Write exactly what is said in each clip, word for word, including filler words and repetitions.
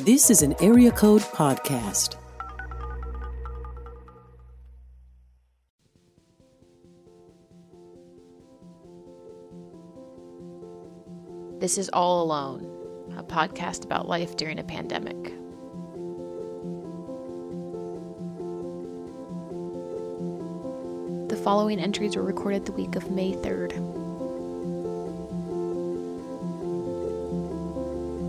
This is an Area Code podcast. This is All Alone, a podcast about life during a pandemic. The following entries were recorded the week of May third.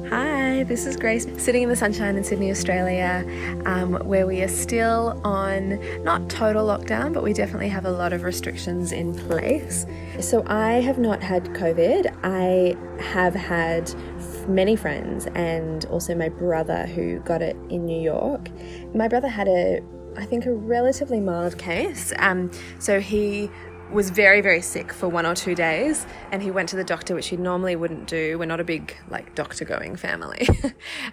Hi, this is Grace, sitting in the sunshine in Sydney, Australia, um, where we are still on, not total lockdown, but we definitely have a lot of restrictions in place. So I have not had COVID. I have had many friends and also my brother who got it in New York. My brother had a, I think, a relatively mild case. Um, so he was very, very sick for one or two days and he went to the doctor, which he normally wouldn't do. We're not a big, like, doctor-going family.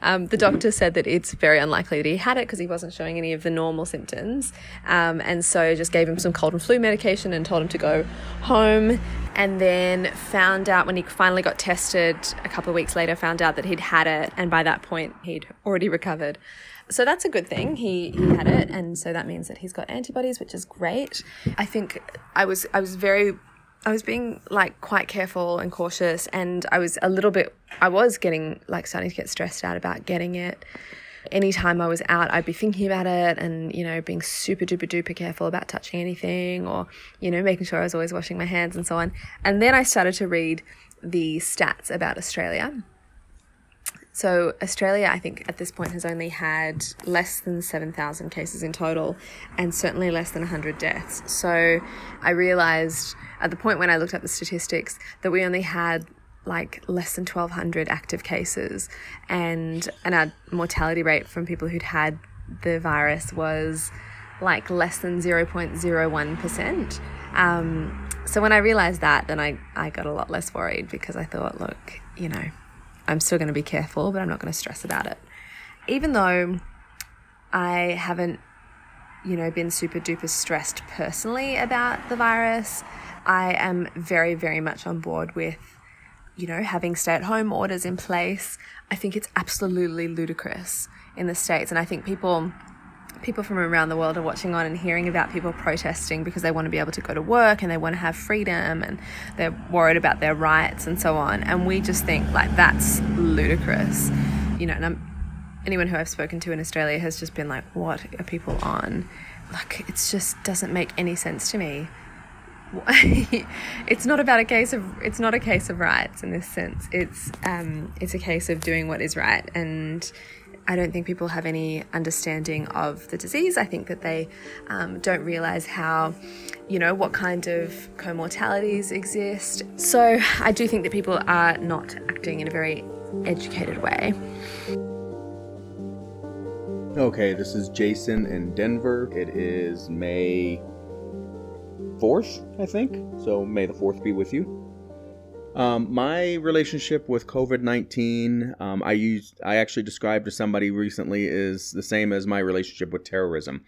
um, the doctor said that it's very unlikely that he had it because he wasn't showing any of the normal symptoms. Um, and so just gave him some cold and flu medication and told him to go home, and then found out when he finally got tested a couple of weeks later, found out that he'd had it, and by that point he'd already recovered. So that's a good thing. He, he had it, and so that means that he's got antibodies, which is great. I think I was I was very I was being like quite careful and cautious, and I was a little bit I was getting like starting to get stressed out about getting it. Anytime I was out, I'd be thinking about it and, you know, being super duper duper careful about touching anything, or, you know, making sure I was always washing my hands and so on. And then I started to read the stats about Australia. So Australia, I think at this point, has only had less than seven thousand cases in total and certainly less than one hundred deaths. So I realised at the point when I looked up the statistics that we only had like less than twelve hundred active cases, and, and our mortality rate from people who'd had the virus was like less than zero point zero one percent. Um, so when I realised that, then I, I got a lot less worried, because I thought, look, you know, I'm still going to be careful, but I'm not going to stress about it. Even though I haven't, you know, been super duper stressed personally about the virus, I am very, very much on board with, you know, having stay-at-home orders in place. I think it's absolutely ludicrous in the States, and I think people... people from around the world are watching on and hearing about people protesting because they want to be able to go to work and they want to have freedom and they're worried about their rights and so on. And we just think, like, that's ludicrous. You know, and I'm, anyone who I've spoken to in Australia has just been like, what are people on? Like, it just doesn't make any sense to me. It's not about a case of, it's not a case of rights in this sense. It's, um, it's a case of doing what is right, and I don't think people have any understanding of the disease. I think that they um, don't realise how, you know, what kind of comortalities exist. So I do think that people are not acting in a very educated way. Okay, this is Jason in Denver. It is May fourth, I think. So may the fourth be with you. Um, my relationship with COVID nineteen, um, I used, I actually described to somebody recently, is the same as my relationship with terrorism.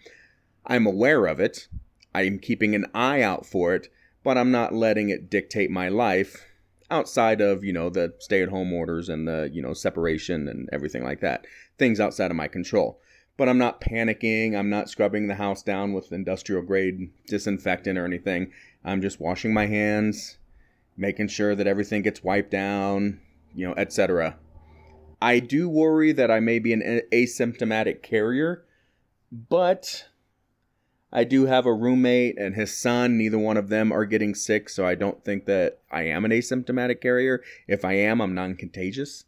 I'm aware of it. I'm keeping an eye out for it, but I'm not letting it dictate my life outside of, you know, the stay-at-home orders and the, you know, separation and everything like that. Things outside of my control. But I'm not panicking. I'm not scrubbing the house down with industrial-grade disinfectant or anything. I'm just washing my hands, making sure that everything gets wiped down, you know, et cetera. I do worry that I may be an asymptomatic carrier, but I do have a roommate and his son. Neither one of them are getting sick, so I don't think that I am an asymptomatic carrier. If I am, I'm non-contagious.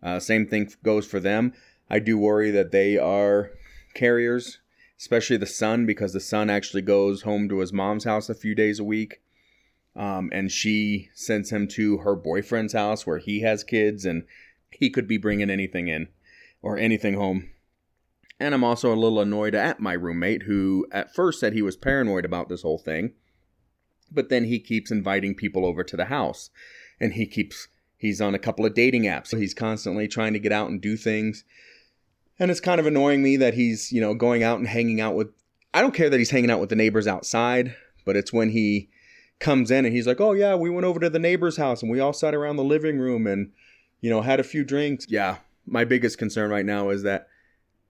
Uh, same thing goes for them. I do worry that they are carriers, especially the son, because the son actually goes home to his mom's house a few days a week. Um, and she sends him to her boyfriend's house where he has kids, and he could be bringing anything in or anything home. And I'm also a little annoyed at my roommate, who at first said he was paranoid about this whole thing, but then he keeps inviting people over to the house, and he keeps, he's on a couple of dating apps. So he's constantly trying to get out and do things. And it's kind of annoying me that he's, you know, going out and hanging out with, I don't care that he's hanging out with the neighbors outside, but it's when he comes in and he's like, oh yeah, we went over to the neighbor's house and we all sat around the living room and, you know, had a few drinks. Yeah, my biggest concern right now is that,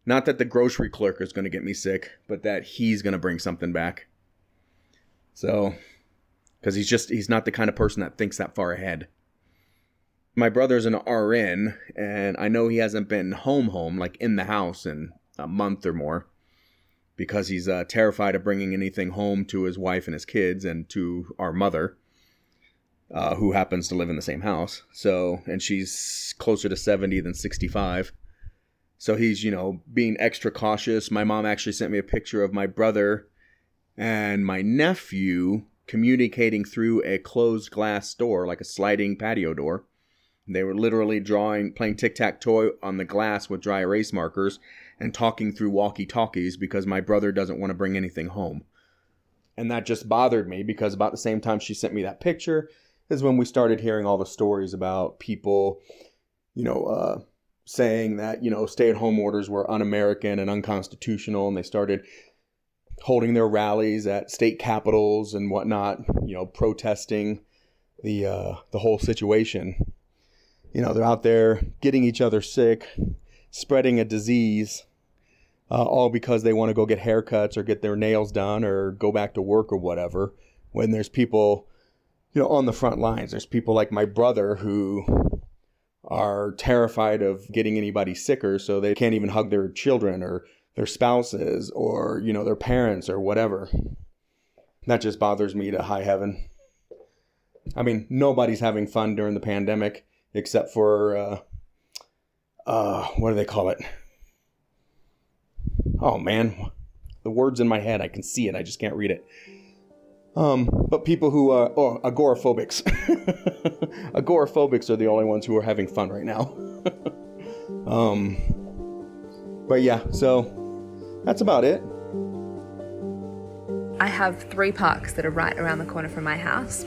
not that the grocery clerk is going to get me sick, but that he's going to bring something back. So, because he's just, he's not the kind of person that thinks that far ahead. My brother's an R N, and I know he hasn't been home home, like in the house, in a month or more, because he's uh, terrified of bringing anything home to his wife and his kids and to our mother, uh, who happens to live in the same house. So, and she's closer to seventy than sixty-five. So he's, you know, being extra cautious. My mom actually sent me a picture of my brother and my nephew communicating through a closed glass door, like a sliding patio door. They were literally drawing, playing tic-tac-toe on the glass with dry erase markers and talking through walkie-talkies because my brother doesn't want to bring anything home. And that just bothered me because about the same time she sent me that picture is when we started hearing all the stories about people, you know, uh, saying that, you know, stay-at-home orders were un-American and unconstitutional, and they started holding their rallies at state capitals and whatnot, you know, protesting the uh, the whole situation. You know, they're out there getting each other sick, spreading a disease, uh, all because they want to go get haircuts or get their nails done or go back to work or whatever, when there's people, you know, on the front lines. There's people like my brother who are terrified of getting anybody sicker, so they can't even hug their children or their spouses or, you know, their parents or whatever. That just bothers me to high heaven. I mean, nobody's having fun during the pandemic. Except for, uh, uh, what do they call it? Oh, man. The word's in my head. I can see it. I just can't read it. Um, but people who are, oh, agoraphobics. Agoraphobics are the only ones who are having fun right now. um, but yeah, so that's about it. I have three parks that are right around the corner from my house.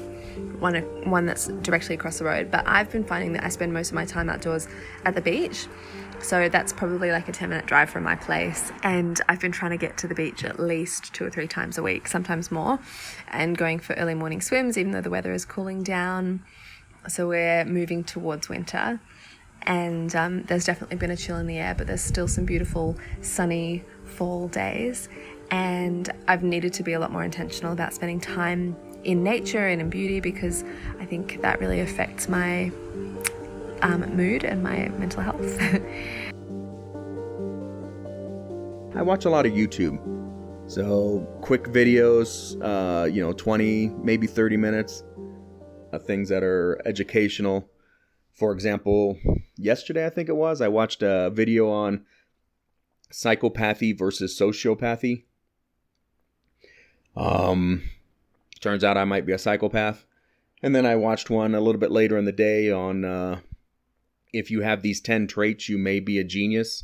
One, one that's directly across the road, but I've been finding that I spend most of my time outdoors at the beach, so that's probably like a ten minute drive from my place, and I've been trying to get to the beach at least two or three times a week, sometimes more, and going for early morning swims even though the weather is cooling down, so we're moving towards winter, and um, there's definitely been a chill in the air, but there's still some beautiful sunny fall days, and I've needed to be a lot more intentional about spending time in nature and in beauty, because I think that really affects my um, mood and my mental health. I watch a lot of YouTube, so quick videos, uh, you know, twenty, maybe thirty minutes, uh, things that are educational. For example, yesterday I think it was, I watched a video on psychopathy versus sociopathy. Um... Turns out I might be a psychopath. And then I watched one a little bit later in the day on uh, if you have these ten traits, you may be a genius.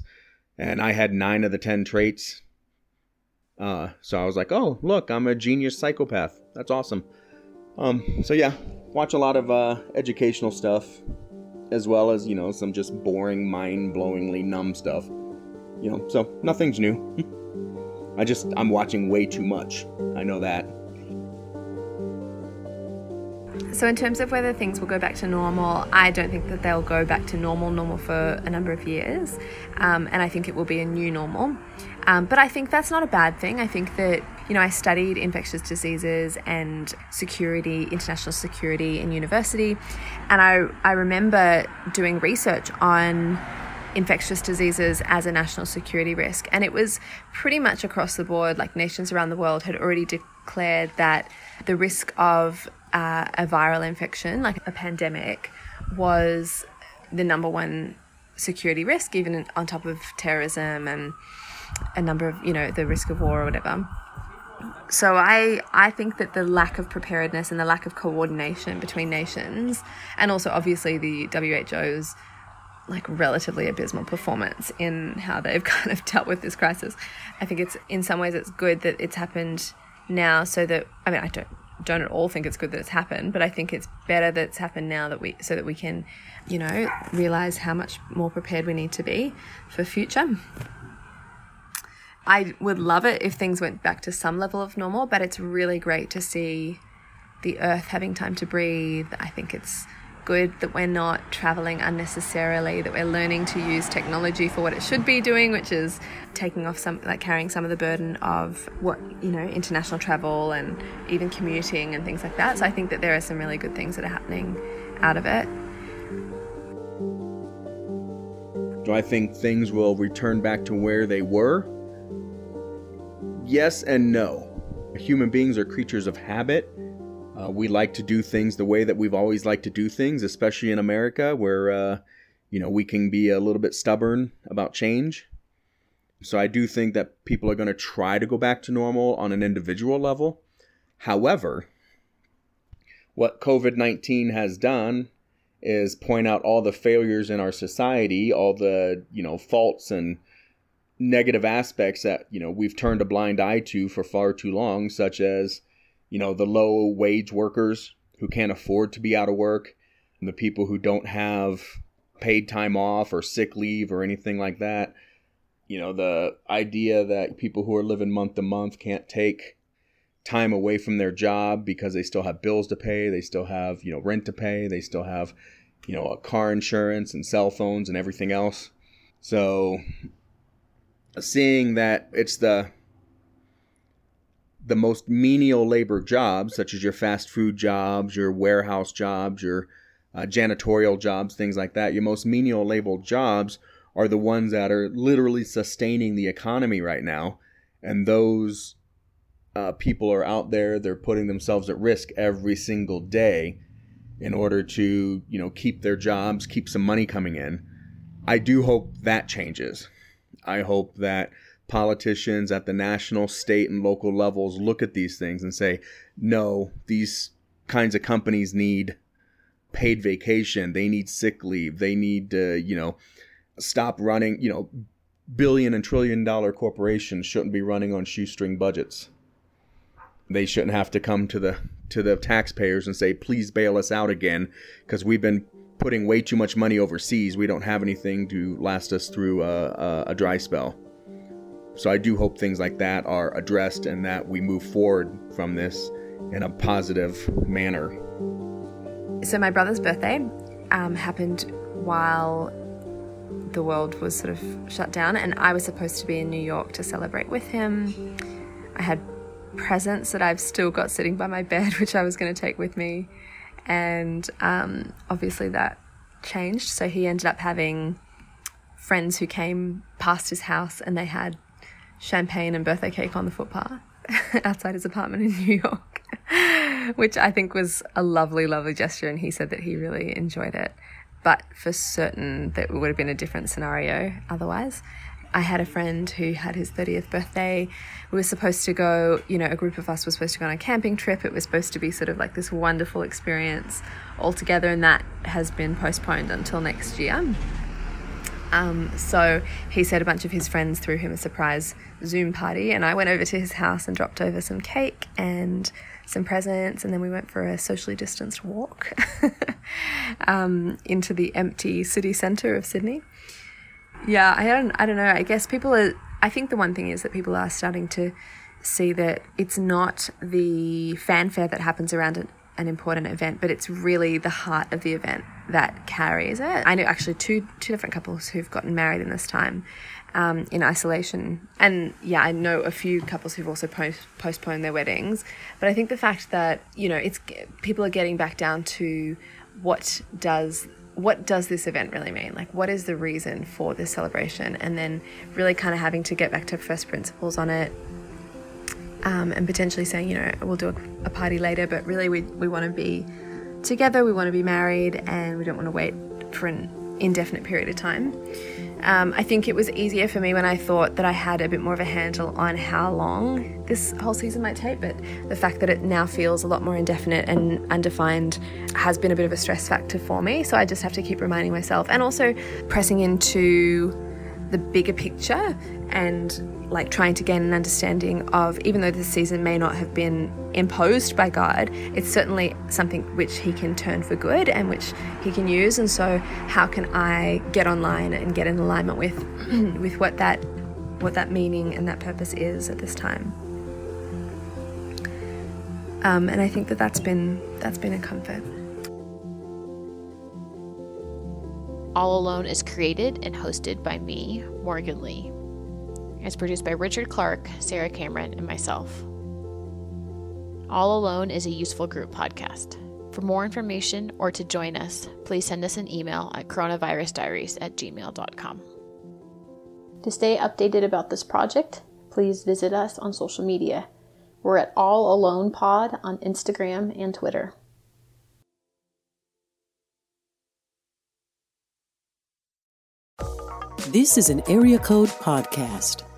And I had nine of the ten traits. Uh, so I was like, oh, look, I'm a genius psychopath. That's awesome. Um, so yeah, watch a lot of uh, educational stuff, as well as, you know, some just boring, mind-blowingly numb stuff. You know, so nothing's new. I just, I'm watching way too much. I know that. So in terms of whether things will go back to normal, I don't think that they'll go back to normal, normal for a number of years. Um, and I think it will be a new normal. Um, but I think that's not a bad thing. I think that, you know, I studied infectious diseases and security, international security in university. And I, I remember doing research on infectious diseases as a national security risk. And it was pretty much across the board, like nations around the world had already declared that the risk of Uh, a viral infection, like a pandemic, was the number one security risk, even on top of terrorism and a number of, you know, the risk of war or whatever. So I, I think that the lack of preparedness and the lack of coordination between nations, and also obviously the W H O's like relatively abysmal performance in how they've kind of dealt with this crisis. I think it's, in some ways it's good that it's happened now, so that, I mean, I don't don't at all think it's good that it's happened, but I think it's better that it's happened now, that we, so that we can, you know, realize how much more prepared we need to be for future. I would love it if things went back to some level of normal, but it's really great to see the earth having time to breathe. I think it's good, that we're not traveling unnecessarily, that we're learning to use technology for what it should be doing, which is taking off some, like carrying some of the burden of what, you know, international travel and even commuting and things like that. So I think that there are some really good things that are happening out of it. Do I think things will return back to where they were? Yes and no. Human beings are creatures of habit. Uh, we like to do things the way that we've always liked to do things, especially in America, where, uh, you know, we can be a little bit stubborn about change. So I do think that people are going to try to go back to normal on an individual level. However, what covid nineteen has done is point out all the failures in our society, all the, you know, faults and negative aspects that, you know, we've turned a blind eye to for far too long, such as, you know, the low wage workers who can't afford to be out of work, and the people who don't have paid time off or sick leave or anything like that. You know, the idea that people who are living month to month can't take time away from their job because they still have bills to pay, they still have, you know, rent to pay, they still have, you know, a car insurance and cell phones and everything else. So seeing that it's the the most menial labor jobs, such as your fast food jobs, your warehouse jobs, your uh, janitorial jobs, things like that, your most menial labor jobs are the ones that are literally sustaining the economy right now. And those uh, people are out there, they're putting themselves at risk every single day in order to, you know, keep their jobs, keep some money coming in. I do hope that changes. I hope that politicians at the national, state, and local levels look at these things and say, no, these kinds of companies need paid vacation. They need sick leave. They need to, you know, stop running. You know, billion and trillion dollar corporations shouldn't be running on shoestring budgets. They shouldn't have to come to the to the taxpayers and say, please bail us out again because we've been putting way too much money overseas. We don't have anything to last us through a, a dry spell. So I do hope things like that are addressed and that we move forward from this in a positive manner. So my brother's birthday um, happened while the world was sort of shut down, and I was supposed to be in New York to celebrate with him. I had presents that I've still got sitting by my bed, which I was going to take with me. And um, obviously that changed. So he ended up having friends who came past his house and they had champagne and birthday cake on the footpath outside his apartment in New York, which I think was a lovely, lovely gesture. And he said that he really enjoyed it. But for certain, that would have been a different scenario otherwise. I had a friend who had his thirtieth birthday. We were supposed to go, you know, a group of us was supposed to go on a camping trip. It was supposed to be sort of like this wonderful experience altogether, and that has been postponed until next year. Um, so he said a bunch of his friends threw him a surprise Zoom party, and I went over to his house and dropped over some cake and some presents, and then we went for a socially distanced walk um, into the empty city centre of Sydney. Yeah, I don't, I don't know. I guess people are, I think the one thing is that people are starting to see that it's not the fanfare that happens around an, an important event, but it's really the heart of the event that carries it. I know actually two, two different couples who've gotten married in this time, um, in isolation. And yeah, I know a few couples who've also post, postponed their weddings, but I think the fact that, you know, it's, people are getting back down to what does what does this event really mean? Like, what is the reason for this celebration? And then really kind of having to get back to first principles on it, um, and potentially saying, you know, we'll do a, a party later, but really we, we want to be together, we want to be married, and we don't want to wait for an indefinite period of time. Um, I think it was easier for me when I thought that I had a bit more of a handle on how long this whole season might take, but the fact that it now feels a lot more indefinite and undefined has been a bit of a stress factor for me. So I just have to keep reminding myself, and also pressing into the bigger picture and like trying to gain an understanding of, even though this season may not have been imposed by God, it's certainly something which he can turn for good and which he can use. And so how can I get online and get in alignment with with what that what that meaning and that purpose is at this time? Um, and I think that that's been that's been a comfort. All Alone is created and hosted by me, Morgan Lee. It's produced by Richard Clark, Sarah Cameron, and myself. All Alone is a Useful Group podcast. For more information or to join us, please send us an email at coronavirus diaries at gmail dot com. To stay updated about this project, please visit us on social media. We're at All Alone Pod on Instagram and Twitter. This is an Area Code podcast.